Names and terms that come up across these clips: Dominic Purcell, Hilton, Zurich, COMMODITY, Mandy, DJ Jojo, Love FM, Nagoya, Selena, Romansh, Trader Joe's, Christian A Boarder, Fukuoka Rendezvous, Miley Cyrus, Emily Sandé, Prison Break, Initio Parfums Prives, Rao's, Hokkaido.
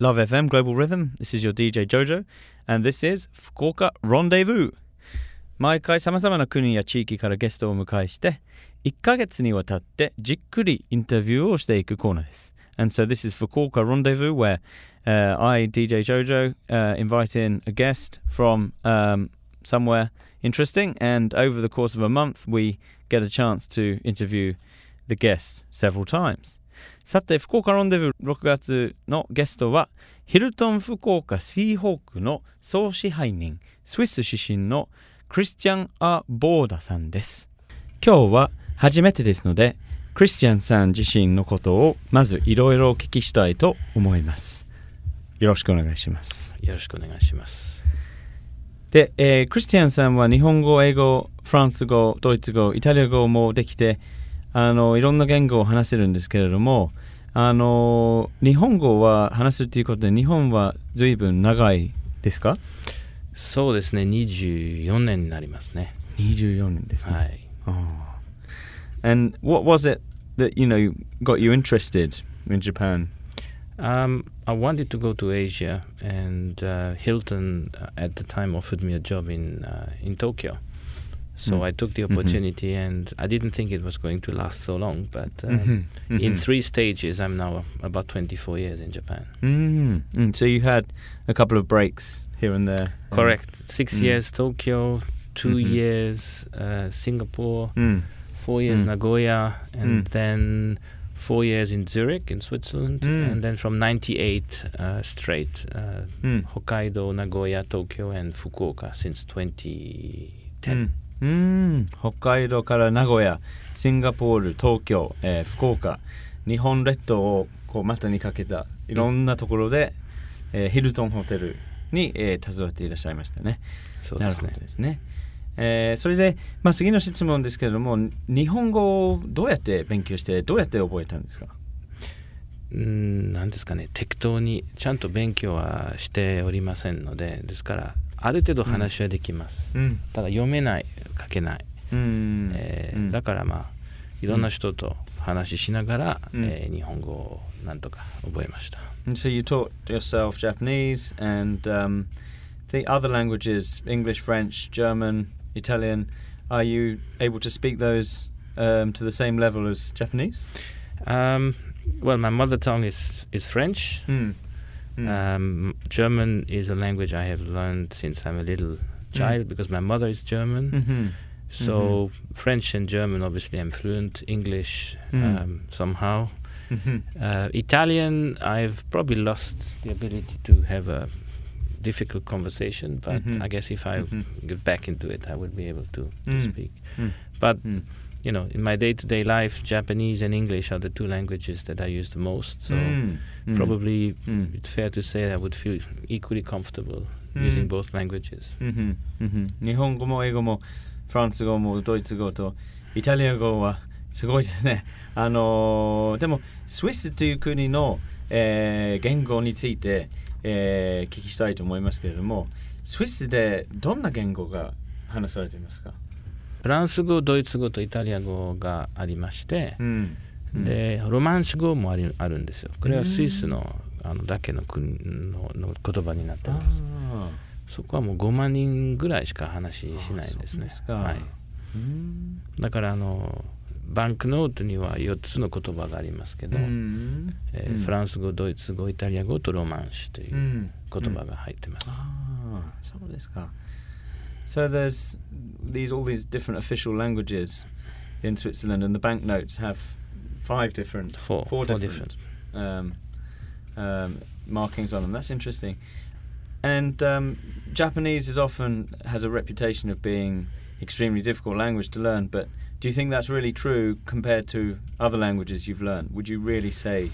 Love FM Global Rhythm. This is your DJ Jojo, and this is Fukuoka Rendezvous. 毎回様々な国や地域からゲストをお迎えして、1ヶ月にわたってじっくりインタビューをしていくコーナーです。And so this is Fukuoka Rendezvous, where I, DJ Jojo, invite in a guest from somewhere interesting, and over the course of a month, we get a chance to interview the guest several times.さて、福岡ロンデブー6月のゲストはヒルトン福岡シーホークの総支配人、スイス出身のChristian A Boarderさんです。今日は初めてですので、クリスチャンさん自身のことをまずいろいろお聞きしたいと思います。よろしくお願いします。よろしくお願いします。で、クリスチャンさんは日本語、英語、フランス語、ドイツ語、イタリア語もできて、いろんな言語を話せるんですけれども、日本語は話すということで、日本は随分長いですか？そうですね、24年になりますね。24年ですね。はい。And what was it that, you know, got you interested in Japan? I wanted to go to Asia, and Hilton at the time offered me a job in Tokyo.So I took the opportunity, and I didn't think it was going to last so long, but in three stages, I'm now about 24 years in Japan. So you had a couple of breaks here and there. Correct. 6 years Tokyo, 2 years Singapore, 4 years Nagoya, and then 4 years in Zurich in Switzerland, and then from 98 straight Hokkaido, Nagoya, Tokyo, and Fukuoka since 2010.北海道から名古屋、シンガポール、東京、福岡、日本列島をこう股にかけたいろんなところで、ヒルトンホテルに、携わっていらっしゃいましたね。そうですね。なるほどですね。それで、まあ、次の質問ですけれども、日本語をどうやって勉強して、どうやって覚えたんですか？なんですかね、適当にちゃんと勉強はしておりませんので、ですからある程度話はできます、ただ読めない、書けない、だからまあいろんな人と話ししながら、日本語をなんとか覚えました。 So you taught yourself Japanese and the other languages, English, French, German, Italian. Are you able to speak those to the same level as Japanese? Well, my mother tongue is French. German is a language I have learned since I'm a little child because my mother is German. So French and German, obviously, I'm fluent. English, somehow. Italian, I've probably lost the ability to have a difficult conversation, but I guess if I get back into it, I would be able to speak. But, you know, in my day-to-day life, Japanese and English are the two languages that I use the most. So probably it's fair to say I would feel equally comfortable using both languages. 日本語も英語もフランス語もドイツ語とイタリア語はすごいですね。でもスイスという国の、言語について、聞きしたいと思いますけれども、スイスでどんな言語が話されていますか？フランス語、ドイツ語とイタリア語がありまして、でロマンシュ語もあるんですよ。これはスイスの、だけの国の言葉になっています。そこはもう5万人ぐらいしか話しないですね。はい、だからバンクノートには4つの言葉がありますけど、フランス語、ドイツ語、イタリア語とロマンシュという言葉が入ってます。そうですか。So there's all these different official languages in Switzerland, and the banknotes have four different markings on them. That's interesting. And Japanese has a reputation of being extremely difficult language to learn, but do you think that's really true compared to other languages you've learned? Would you really say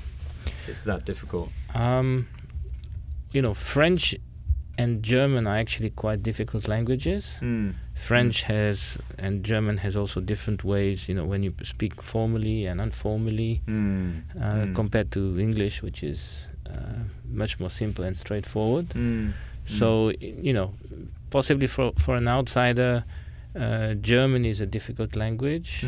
it's that difficult? You know, French...and German are actually quite difficult languages. French has, and German has also different ways, you know, when you speak formally and informally, compared to English, which is much more simple and straightforward. So, you know, possibly for an outsider, German is a difficult language,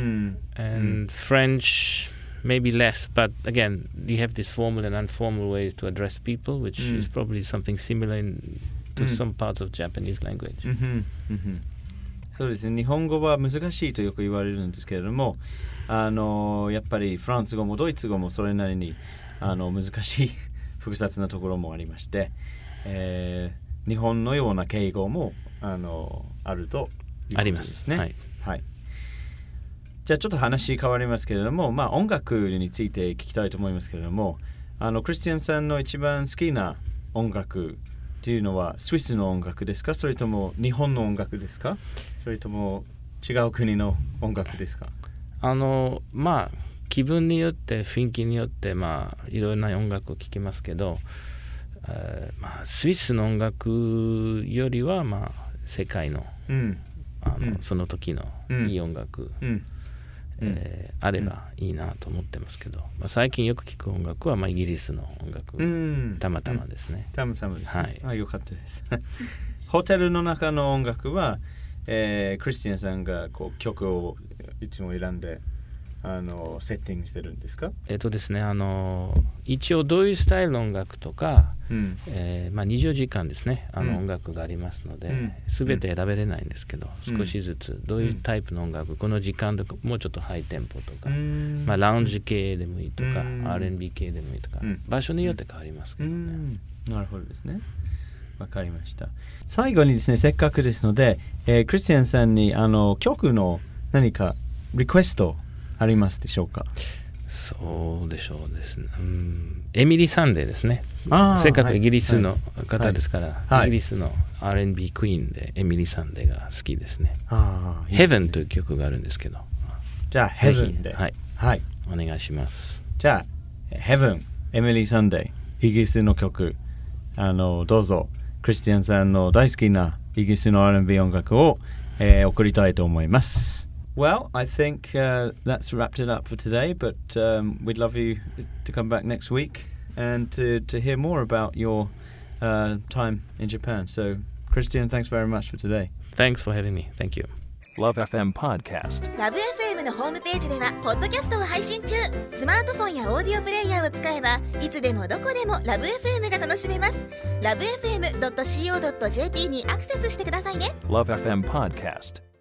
and French maybe less. But again, you have these formal and informal ways to address people, which is probably something similar to some parts of Japanese language. そうですね、日本語は難しいとよく言われるんですけれども、やっぱりフランス語もドイツ語もそれなりに難しい複雑なところもありまして、日本のような敬語もあるということですね。あります。はい。はい。じゃあちょっと話変わりますけれども、まあ、音楽について聞きたいと思いますけれども、クリスティアンさんの一番好きな音楽というのはスイスの音楽ですか、それとも日本の音楽ですか、それとも違う国の音楽ですか。まあ気分によって雰囲気によって、まあ、いろんな音楽を聴きますけど、まあ、スイスの音楽よりは、まあ、世界の、その時のいい音楽、あればいいなと思ってますけど、まあ、最近よく聞く音楽は、まあ、イギリスの音楽、たまたまですね、たまたまですね、はい、あ、よかったですホテルの中の音楽は、クリスティアンさんがこう曲をいつも選んでセッティングしてるんですか。ですね、一応どういうスタイルの音楽とか、まあ、24時間ですね、音楽がありますので、全て選べれないんですけど、少しずつどういうタイプの音楽、この時間とかもうちょっとハイテンポとか、まあ、ラウンジ系でもいいとか、R&B 系でもいいとか、場所によって変わりますけどね、なるほどですね、わかりました。最後にですね、せっかくですので、クリスティアンさんに曲の何かリクエストありますでしょうか。そうでしょうですね、エミリー・サンデーですね。せっかくイギリスの方ですから、イギリスの R&B クイーンでエミリー・サンデーが好きですね。ヘブンという曲があるんですけど、じゃあヘブンで、はい、はい、お願いします。じゃあヘブン、エミリー・サンデー、イギリスの曲、どうぞクリスティアンさんの大好きなイギリスの R&B 音楽を、送りたいと思います。Well, I think that's wrapped it up for today, but we'd love you to come back next week and to hear more about your time in Japan. So, Christian, thanks very much for today. Thanks for having me. Thank you. Love FM Podcast. Love FM のホームページではポッドキャストを配信中。スマートフォンやオーディオプレイヤーを使えばいつでもどこでも Love FM が楽しめます。lovefm.co.jp にアクセスしてくださいね。Love FM Podcast。